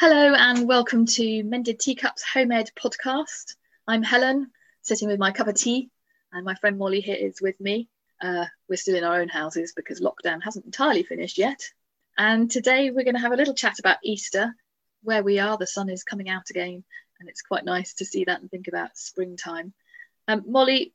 Hello and welcome to Mended Teacups Home Ed podcast. I'm Helen, sitting with my cup of tea, and my friend Molly here is with me. We're still in our own houses because lockdown hasn't entirely finished yet. And today we're going to have a little chat about Easter. Where we are, the sun is coming out again, and it's quite nice to see that and think about springtime. Molly,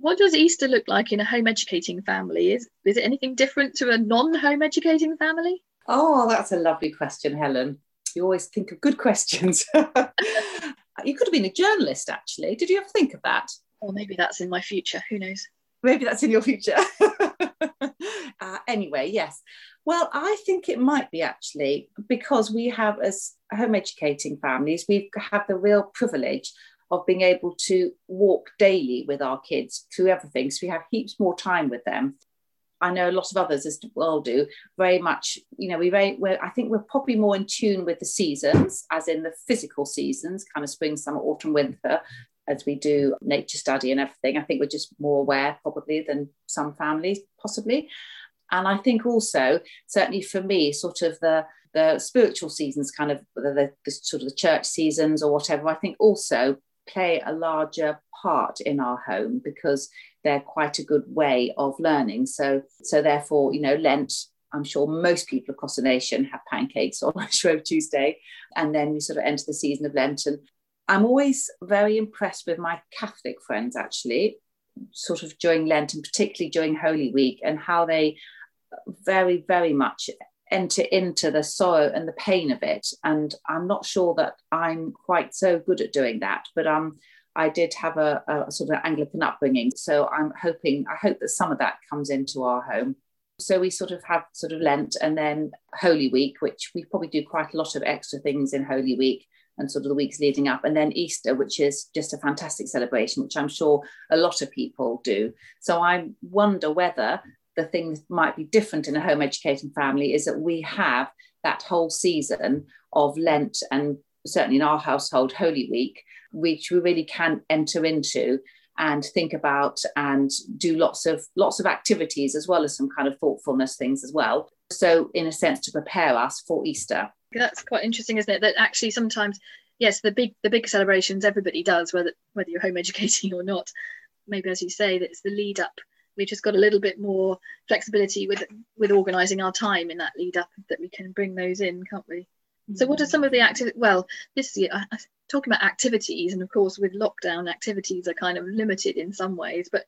what does Easter look like in a home educating family? Is it anything different to a non-home educating family? Oh, that's a lovely question, Helen. You always think of good questions. You could have been a journalist, actually. Did you ever think of that? Or maybe that's in my future. Who knows? Maybe that's in your future. Anyway, yes. Well, I think it might be, actually, because we have, as home educating families, we have the real privilege of being able to walk daily with our kids through everything. So we have heaps more time with them. I know a lot of others as well do very much, you know, I think we're probably more in tune with the seasons, as in the physical seasons, kind of spring, summer, autumn, winter, as we do nature study and everything. I think we're just more aware probably than some families possibly. And I think also, certainly for me, sort of the spiritual seasons, kind of the sort of the church seasons or whatever, I think also play a larger part in our home because they're quite a good way of learning. So therefore, you know, Lent, I'm sure most people across the nation have pancakes on Shrove Tuesday, and then we sort of enter the season of Lent. And I'm always very impressed with my Catholic friends, actually, sort of during Lent and particularly during Holy Week, and how they very, very much enter into the sorrow and the pain of it. And I'm not sure that I'm quite so good at doing that, but I did have a sort of Anglican upbringing, so I hope that some of that comes into our home. So we sort of have sort of Lent and then Holy Week, which we probably do quite a lot of extra things in Holy Week and sort of the weeks leading up, and then Easter, which is just a fantastic celebration, which I'm sure a lot of people do. So I wonder whether the thing that might be different in a home educating family is that we have that whole season of Lent, and certainly in our household, Holy Week, which we really can enter into and think about and do lots of activities, as well as some kind of thoughtfulness things as well. So in a sense, to prepare us for Easter. That's quite interesting, isn't it? That actually sometimes, yes, the big celebrations everybody does, whether you're home educating or not. Maybe, as you say, that's the lead up. We've just got a little bit more flexibility with organising our time in that lead up, that we can bring those in, can't we? So what are some of the activities? Well, this year, I'm talking about activities, and of course with lockdown, activities are kind of limited in some ways, but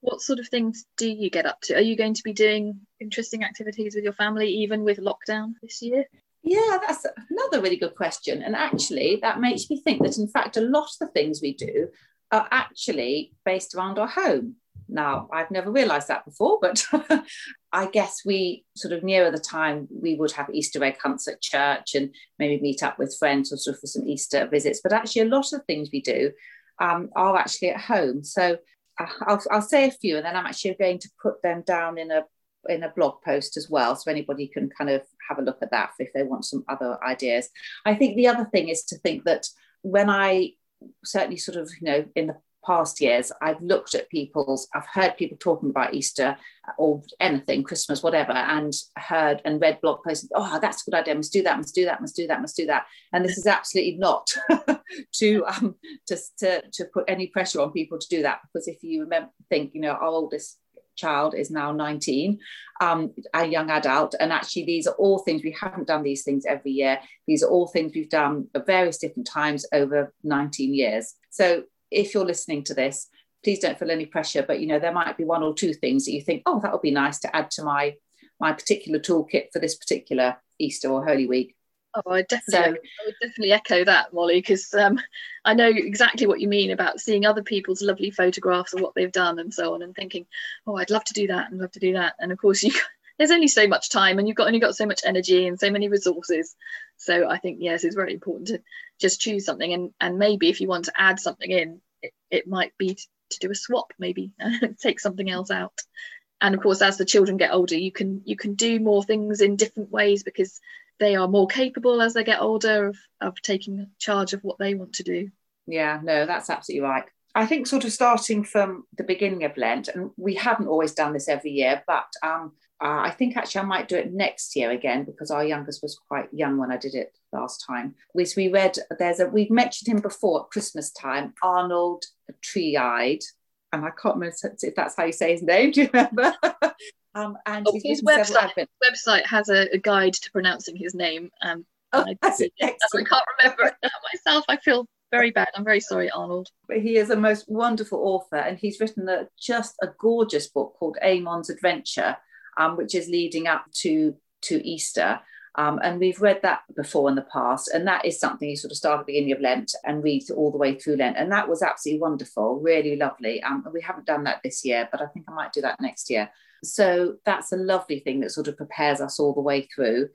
what sort of things do you get up to? Are you going to be doing interesting activities with your family, even with lockdown this year? Yeah, that's another really good question. And actually, that makes me think that, in fact, a lot of the things we do are actually based around our home. Now, I've never realised that before, but I guess we sort of nearer the time we would have Easter egg hunts at church and maybe meet up with friends or sort of for some Easter visits. But actually, a lot of things we do are actually at home. So I'll say a few, and then I'm actually going to put them down in a blog post as well, so anybody can kind of have a look at that if they want some other ideas. I think the other thing is to think that when I certainly sort of, you know, in the past years, I've heard people talking about Easter or anything, Christmas, whatever, and heard and read blog posts, oh, that's a good idea, must do that. And this is absolutely not to put any pressure on people to do that, because if you think, you know, our oldest child is now 19, a young adult, and actually these are all things, we haven't done these things every year, these are all things we've done at various different times over 19 years. So if you're listening to this, please don't feel any pressure, but, you know, there might be one or two things that you think, oh, that would be nice to add to my particular toolkit for this particular Easter or Holy Week. Oh, I would definitely echo that, Molly, because I know exactly what you mean about seeing other people's lovely photographs of what they've done and so on, and thinking, oh, I'd love to do that. And of course, there's only so much time, and you've only got so much energy and so many resources. So I think, yes, it's very important to just choose something, and maybe if you want to add something in, it might be to do a swap, maybe take something else out. And of course, as the children get older, you can do more things in different ways, because they are more capable as they get older of taking charge of what they want to do. Yeah, no, that's absolutely right. I think sort of starting from the beginning of Lent, and we haven't always done this every year, but I think actually I might do it next year again, because our youngest was quite young when I did it last time. Which we read, we've mentioned him before at Christmas time, Arnold Tree-Eyed, and I can't remember if that's how you say his name, do you remember? And his website has a guide to pronouncing his name. I can't remember it myself. I feel very bad. I'm very sorry, Arnold. But he is a most wonderful author, and he's written just a gorgeous book called Amon's Adventure, which is leading up to Easter. And we've read that before in the past, and that is something you sort of start at the beginning of Lent and read all the way through Lent. And that was absolutely wonderful, really lovely. We haven't done that this year, but I think I might do that next year. So that's a lovely thing that sort of prepares us all the way through.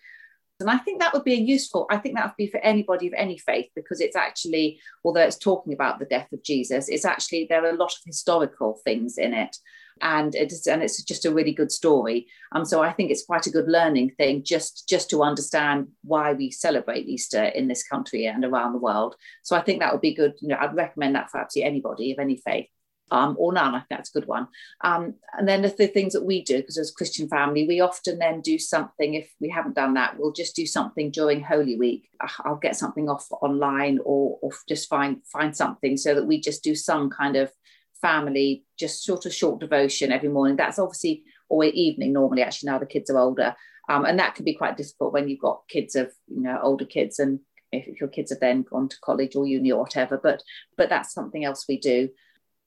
And I think that would be useful. I think that would be for anybody of any faith, because it's actually, although it's talking about the death of Jesus, it's actually, there are a lot of historical things in it. And it's just a really good story. So I think it's quite a good learning thing just to understand why we celebrate Easter in this country and around the world. So I think that would be good. I'd recommend that for absolutely anybody of any faith. Or none, I think that's a good one. And then the things that we do, because as a Christian family, we often then do something. If we haven't done that, we'll just do something during Holy Week. I'll get something off online or just find something so that we just do some kind of family, just sort of short devotion every morning. That's obviously, or evening normally, actually, now the kids are older. And that can be quite difficult when you've got kids of, older kids, and if your kids have then gone to college or uni or whatever, but that's something else we do.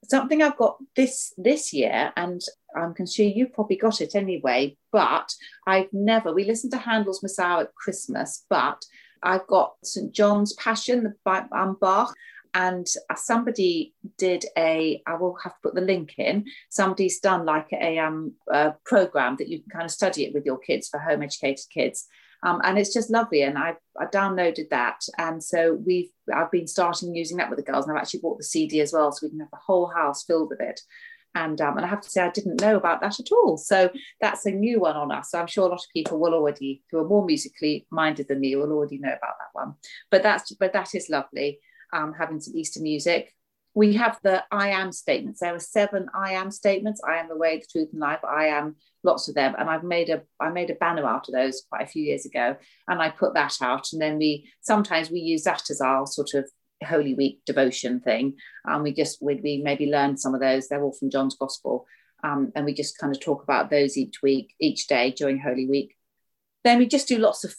Something I've got this year, and I'm sure you probably got it anyway, but we listened to Handel's Messiah at Christmas, but I've got St John's Passion by Bach, and somebody did I will have to put the link in, somebody's done like a programme that you can kind of study it with your kids for home educated kids. And it's just lovely. And I downloaded that. And so I've been starting using that with the girls, and I've actually bought the CD as well, so we can have the whole house filled with it. And I have to say, I didn't know about that at all. So that's a new one on us. So I'm sure a lot of people who are more musically minded than me, will already know about that one. But that is lovely, having some Easter music. We have the I am statements. There are 7 I am statements. I am the way, the truth, and life. I am, lots of them. And I've made a banner out of those quite a few years ago. And I put that out. And then sometimes we use that as our sort of Holy Week devotion thing. And we maybe learn some of those. They're all from John's Gospel. And we just kind of talk about those each day during Holy Week. Then we just do lots of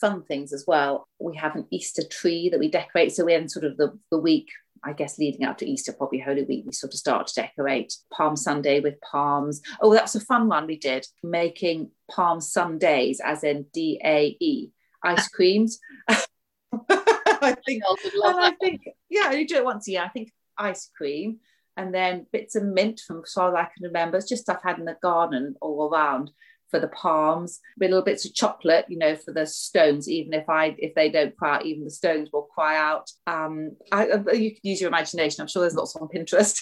fun things as well. We have an Easter tree that we decorate. So we end sort of the week, I guess, leading up to Easter, probably Holy Week, we sort of start to decorate Palm Sunday with palms. Oh, that's a fun one we did, making Palm Sundays, as in DAE, ice creams. I think, yeah, you do it once a year. I think ice cream, and then bits of mint from, as far as I can remember, it's just stuff I had in the garden all around for the palms, little bits of chocolate, for the stones, even if they don't cry out, even the stones will cry out. You can use your imagination. I'm sure there's lots on Pinterest,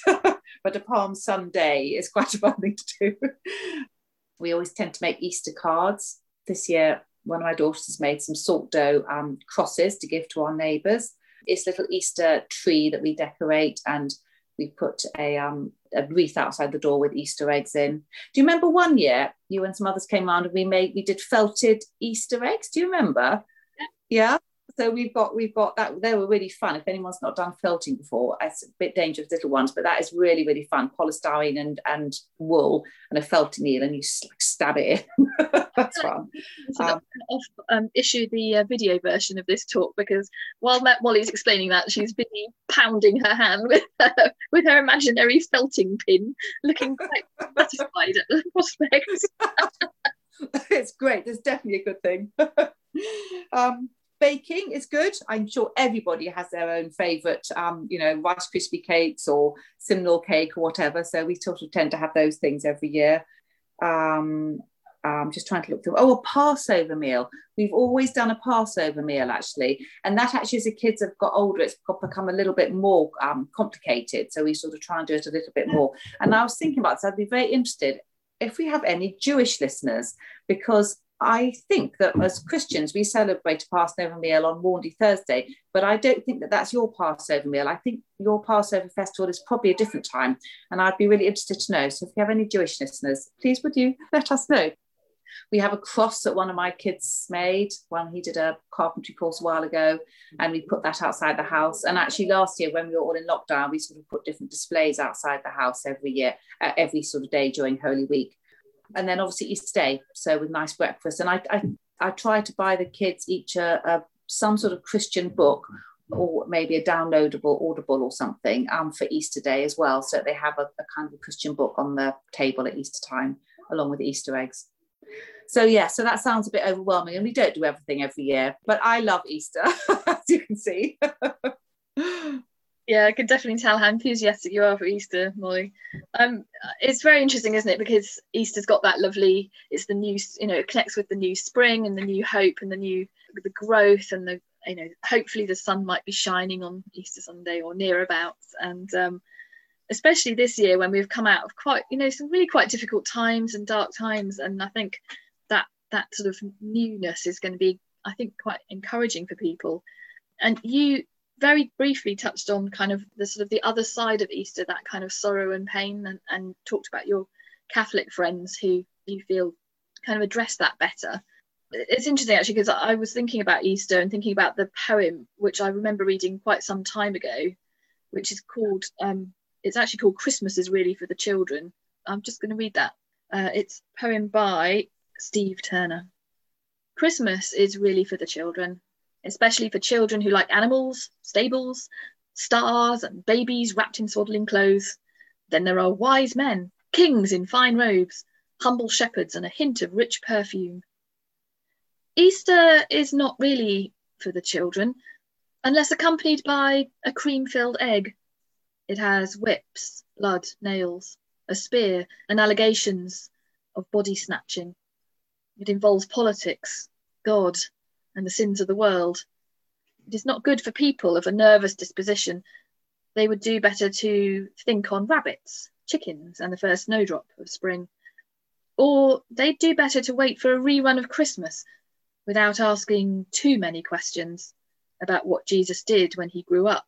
but a Palm Sunday is quite a fun thing to do. We always tend to make Easter cards. This year, one of my daughters has made some salt dough crosses to give to our neighbours. It's a little Easter tree that we decorate, and we put a wreath outside the door with Easter eggs in. Do you remember one year you and some others came round and we did felted Easter eggs? Do you remember? Yeah. So we've got that. They were really fun. If anyone's not done felting before, it's a bit dangerous, little ones, but that is really, really fun. Polystyrene and wool and a felting needle, and you stab it in. That's fun. Issue the video version of this talk, because while Molly's explaining that, she's busy pounding her hand with her imaginary felting pin, looking quite satisfied at the prospect. It's great. It's definitely a good thing. Baking is good. I'm sure everybody has their own favourite, Rice Krispie cakes or simnel cake or whatever. So we sort of tend to have those things every year. I'm just trying to look through. Oh, a Passover meal. We've always done a Passover meal, actually. And that actually, as the kids have got older, it's become a little bit more complicated. So we sort of try and do it a little bit more. And I was thinking about this. I'd be very interested if we have any Jewish listeners, because I think that as Christians, we celebrate a Passover meal on Maundy Thursday, but I don't think that that's your Passover meal. I think your Passover festival is probably a different time, and I'd be really interested to know. So if you have any Jewish listeners, please would you let us know? We have a cross that one of my kids made. One, he did a carpentry course a while ago, and we put that outside the house. And actually last year, when we were all in lockdown, we sort of put different displays outside the house every sort of day during Holy Week. And then obviously Easter Day, so with nice breakfast. And I try to buy the kids each some sort of Christian book, or maybe a downloadable Audible or something for Easter Day as well. So they have a kind of a Christian book on the table at Easter time, along with Easter eggs. So yeah, so that sounds a bit overwhelming, and we don't do everything every year, but I love Easter, as you can see. Yeah, I can definitely tell how enthusiastic you are for Easter, Molly. It's very interesting, isn't it? Because Easter's got that lovely, it's the new, you know, it connects with the new spring and the new hope and the growth and the, you know, hopefully the sun might be shining on Easter Sunday or nearabouts. And especially this year when we've come out of quite, you know, some really quite difficult times and dark times. And I think that sort of newness is going to be, I think, quite encouraging for people. And you very briefly touched on kind of the sort of the other side of Easter, that kind of sorrow and pain, and talked about your Catholic friends who you feel kind of address that better. It's interesting actually, because I was thinking about Easter and thinking about the poem, which I remember reading quite some time ago, which is called, it's actually called Christmas is Really for the Children. I'm just going to read that. It's a poem by Steve Turner. Christmas is really for the children, especially for children who like animals, stables, stars, and babies wrapped in swaddling clothes. Then there are wise men, kings in fine robes, humble shepherds, and a hint of rich perfume. Easter is not really for the children, unless accompanied by a cream-filled egg. It has whips, blood, nails, a spear, and allegations of body snatching. It involves politics, God, and the sins of the world. It is not good for people of a nervous disposition. They would do better to think on rabbits, chickens, and the first snowdrop of spring. Or they'd do better to wait for a rerun of Christmas without asking too many questions about what Jesus did when he grew up,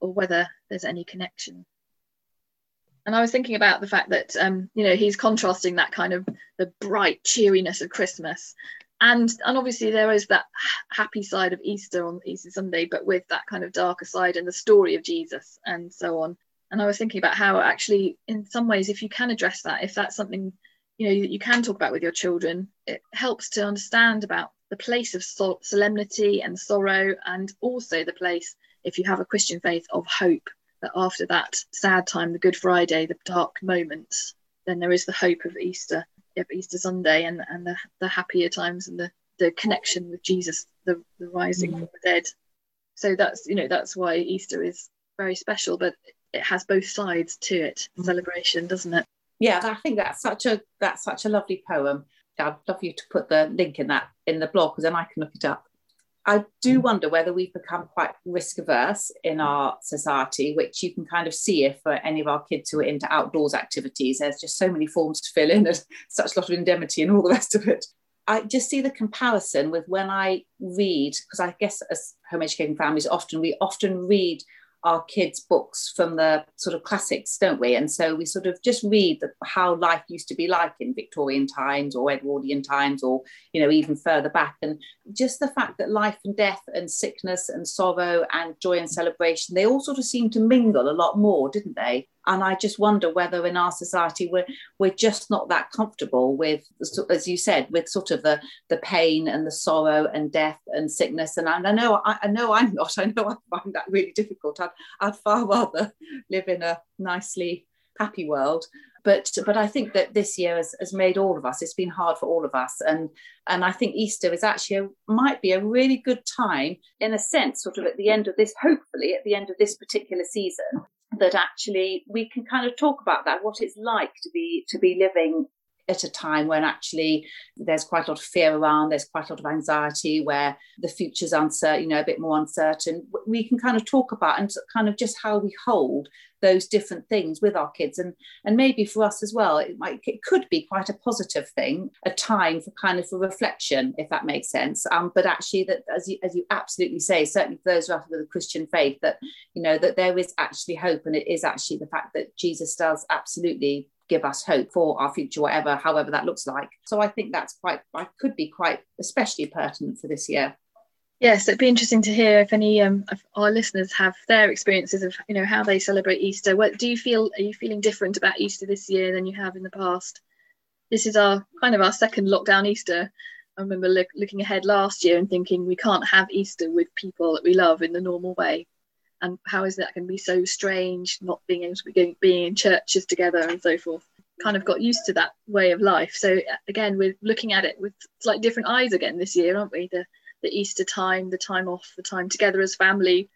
or whether there's any connection. And I was thinking about the fact that, you know, he's contrasting that kind of the bright cheeriness of Christmas. And obviously there is that happy side of Easter on Easter Sunday, but with that kind of darker side and the story of Jesus and so on. And I was thinking about how actually, in some ways, if you can address that, if that's something, you know, you can talk about with your children, it helps to understand about the place of solemnity and sorrow, and also the place, if you have a Christian faith, of hope, that after that sad time, the Good Friday, the dark moments, then there is the hope of Easter, Easter Sunday, and the happier times, and the connection with Jesus, the rising from the dead. So that's, you know, that's why Easter is very special, but it has both sides to it, celebration, doesn't it? Yeah, I think that's such a lovely poem. I'd love you to put the link in that in the blog, because then I can look it up. I do wonder whether we've become quite risk averse in our society, which you can kind of see if for any of our kids who are into outdoors activities, there's just so many forms to fill in and such a lot of indemnity and all the rest of it. I just see the comparison with when I read, because I guess as home educating families we often read our kids' books from the sort of classics, don't we? And so we sort of just read how life used to be like in Victorian times or Edwardian times, or, you know, even further back. And just the fact that life and death and sickness and sorrow and joy and celebration, they all sort of seemed to mingle a lot more, didn't they? And I just wonder whether in our society we're just not that comfortable with, as you said, with sort of the pain and the sorrow and death and sickness. And I know I'm not. I know I find that really difficult. I'd far rather live in a nicely happy world. But I think that this year has made all of us, it's been hard for all of us. And I think Easter is actually might be a really good time, in a sense, sort of at the end of this, hopefully at the end of this particular season, that actually we can kind of talk about that, what it's like to be living at a time when actually there's quite a lot of fear around, there's quite a lot of anxiety where the future's uncertain, a bit more uncertain, we can kind of talk about and kind of just how we hold those different things with our kids. And maybe for us as well, it could be quite a positive thing, a time for kind of for reflection, if that makes sense. But actually that, as you absolutely say, certainly for those of us with a Christian faith, that, that there is actually hope, and it is actually the fact that Jesus does absolutely give us hope for our future, whatever, however that looks like. So I think that's quite especially pertinent for this year. Yes, it'd be interesting to hear if any of our listeners have their experiences of, how they celebrate Easter. What do you feel? Are you feeling different about Easter this year than you have in the past? This is our second lockdown Easter. I remember looking ahead last year and thinking we can't have Easter with people that we love in the normal way. And how is that going to be so strange, not being able to be being in churches together and so forth? Kind of got used to that way of life. So again, we're looking at it with slightly different eyes again this year, aren't we? The Easter time, the time off, the time together as family,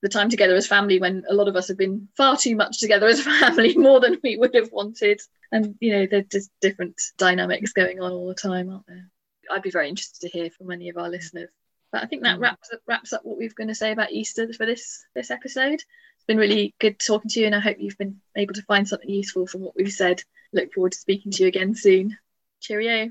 when a lot of us have been far too much together as family, more than we would have wanted. And, there's just different dynamics going on all the time, aren't there? I'd be very interested to hear from any of our listeners. But I think that wraps up what we're going to say about Easter for this episode. It's been really good talking to you, and I hope you've been able to find something useful from what we've said. Look forward to speaking to you again soon. Cheerio.